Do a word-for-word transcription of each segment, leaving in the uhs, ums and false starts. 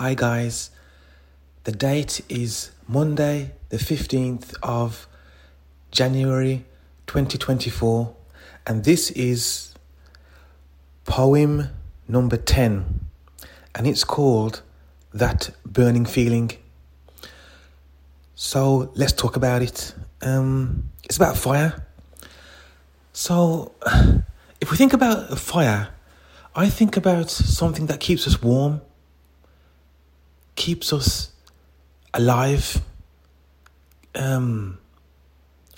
Hi guys, the date is Monday the fifteenth of January twenty twenty-four, and this is poem number ten, and it's called That Burning Feeling. So let's talk about it. Um, it's about fire. So if we think about a fire, I think about something that keeps us warm, keeps us alive. Um,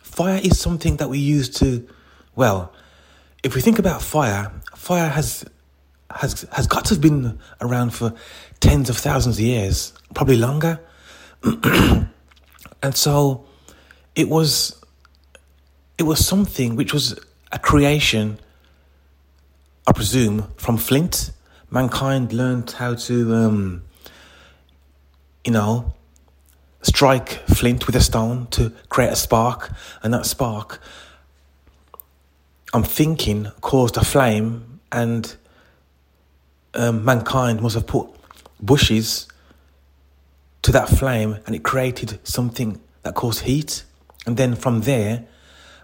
fire is something that we use to, well, if we think about fire, fire has has has got to have been around for tens of thousands of years, probably longer. And so it was it was something which was a creation, I presume, from flint. Mankind learned how to um, you know, strike flint with a stone to create a spark, and that spark, I'm thinking, caused a flame, and um, mankind must have put bushes to that flame, and it created something that caused heat, and then from there,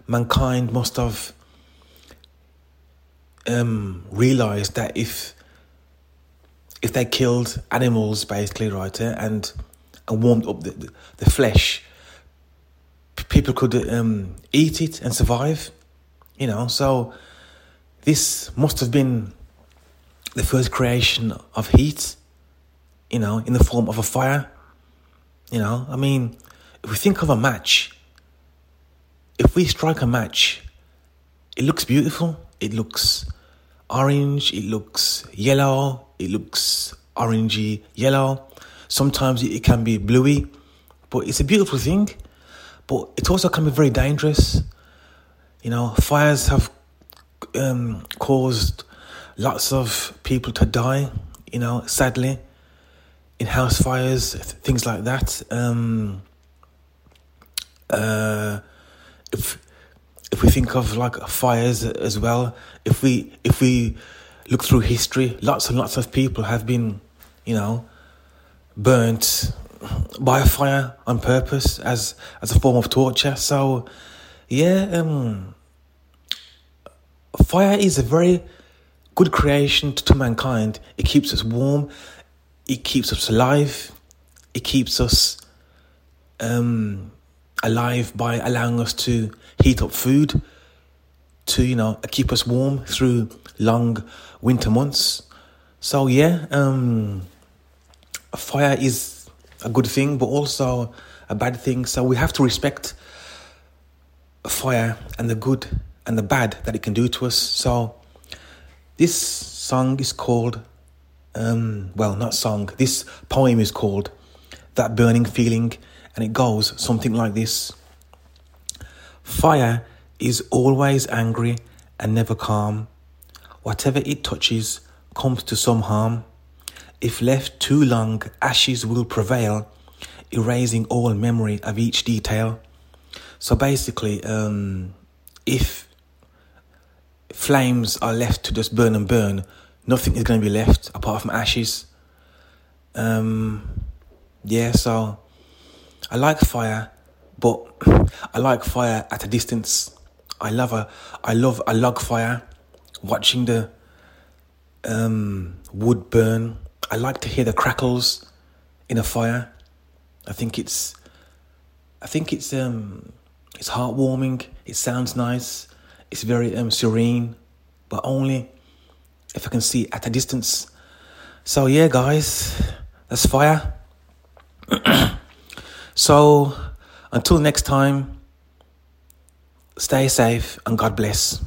mankind must have um, realised that if If they killed animals, basically, right, and and warmed up the the flesh, people could um, eat it and survive, you know. So this must have been the first creation of heat, you know, in the form of a fire, you know. I mean, if we think of a match, if we strike a match, it looks beautiful. It looks orange. It looks yellow. It looks orangey yellow. Sometimes it can be bluey, but it's a beautiful thing. But it also can be very dangerous. You know, fires have um, caused lots of people to die, you know, sadly, in house fires, things like that. Um, uh, if if we think of like fires as well, if we if we look through history, lots and lots of people have been, you know, burnt by a fire on purpose as as a form of torture. So, yeah, um, fire is a very good creation to, to mankind. It keeps us warm. It keeps us alive. It keeps us um, alive by allowing us to heat up food, to, you know, keep us warm through long winter months. So yeah, um, fire is a good thing, but also a bad thing. So we have to respect fire and the good and the bad that it can do to us. So this song is called, um, well, not song, this poem is called That Burning Feeling, and it goes something like this. Fire is always angry and never calm. Whatever it touches comes to some harm. If left too long, ashes will prevail, erasing all memory of each detail. So basically, um, if flames are left to just burn and burn, nothing is going to be left apart from ashes. Um, yeah, so I like fire, but I like fire at a distance. I love a, I love a log fire, watching the um, wood burn. I like to hear the crackles in a fire. I think it's, I think it's, um, it's heartwarming. It sounds nice. It's very um, serene, but only if I can see at a distance. So yeah, guys, that's fire. So until next time, stay safe and God bless.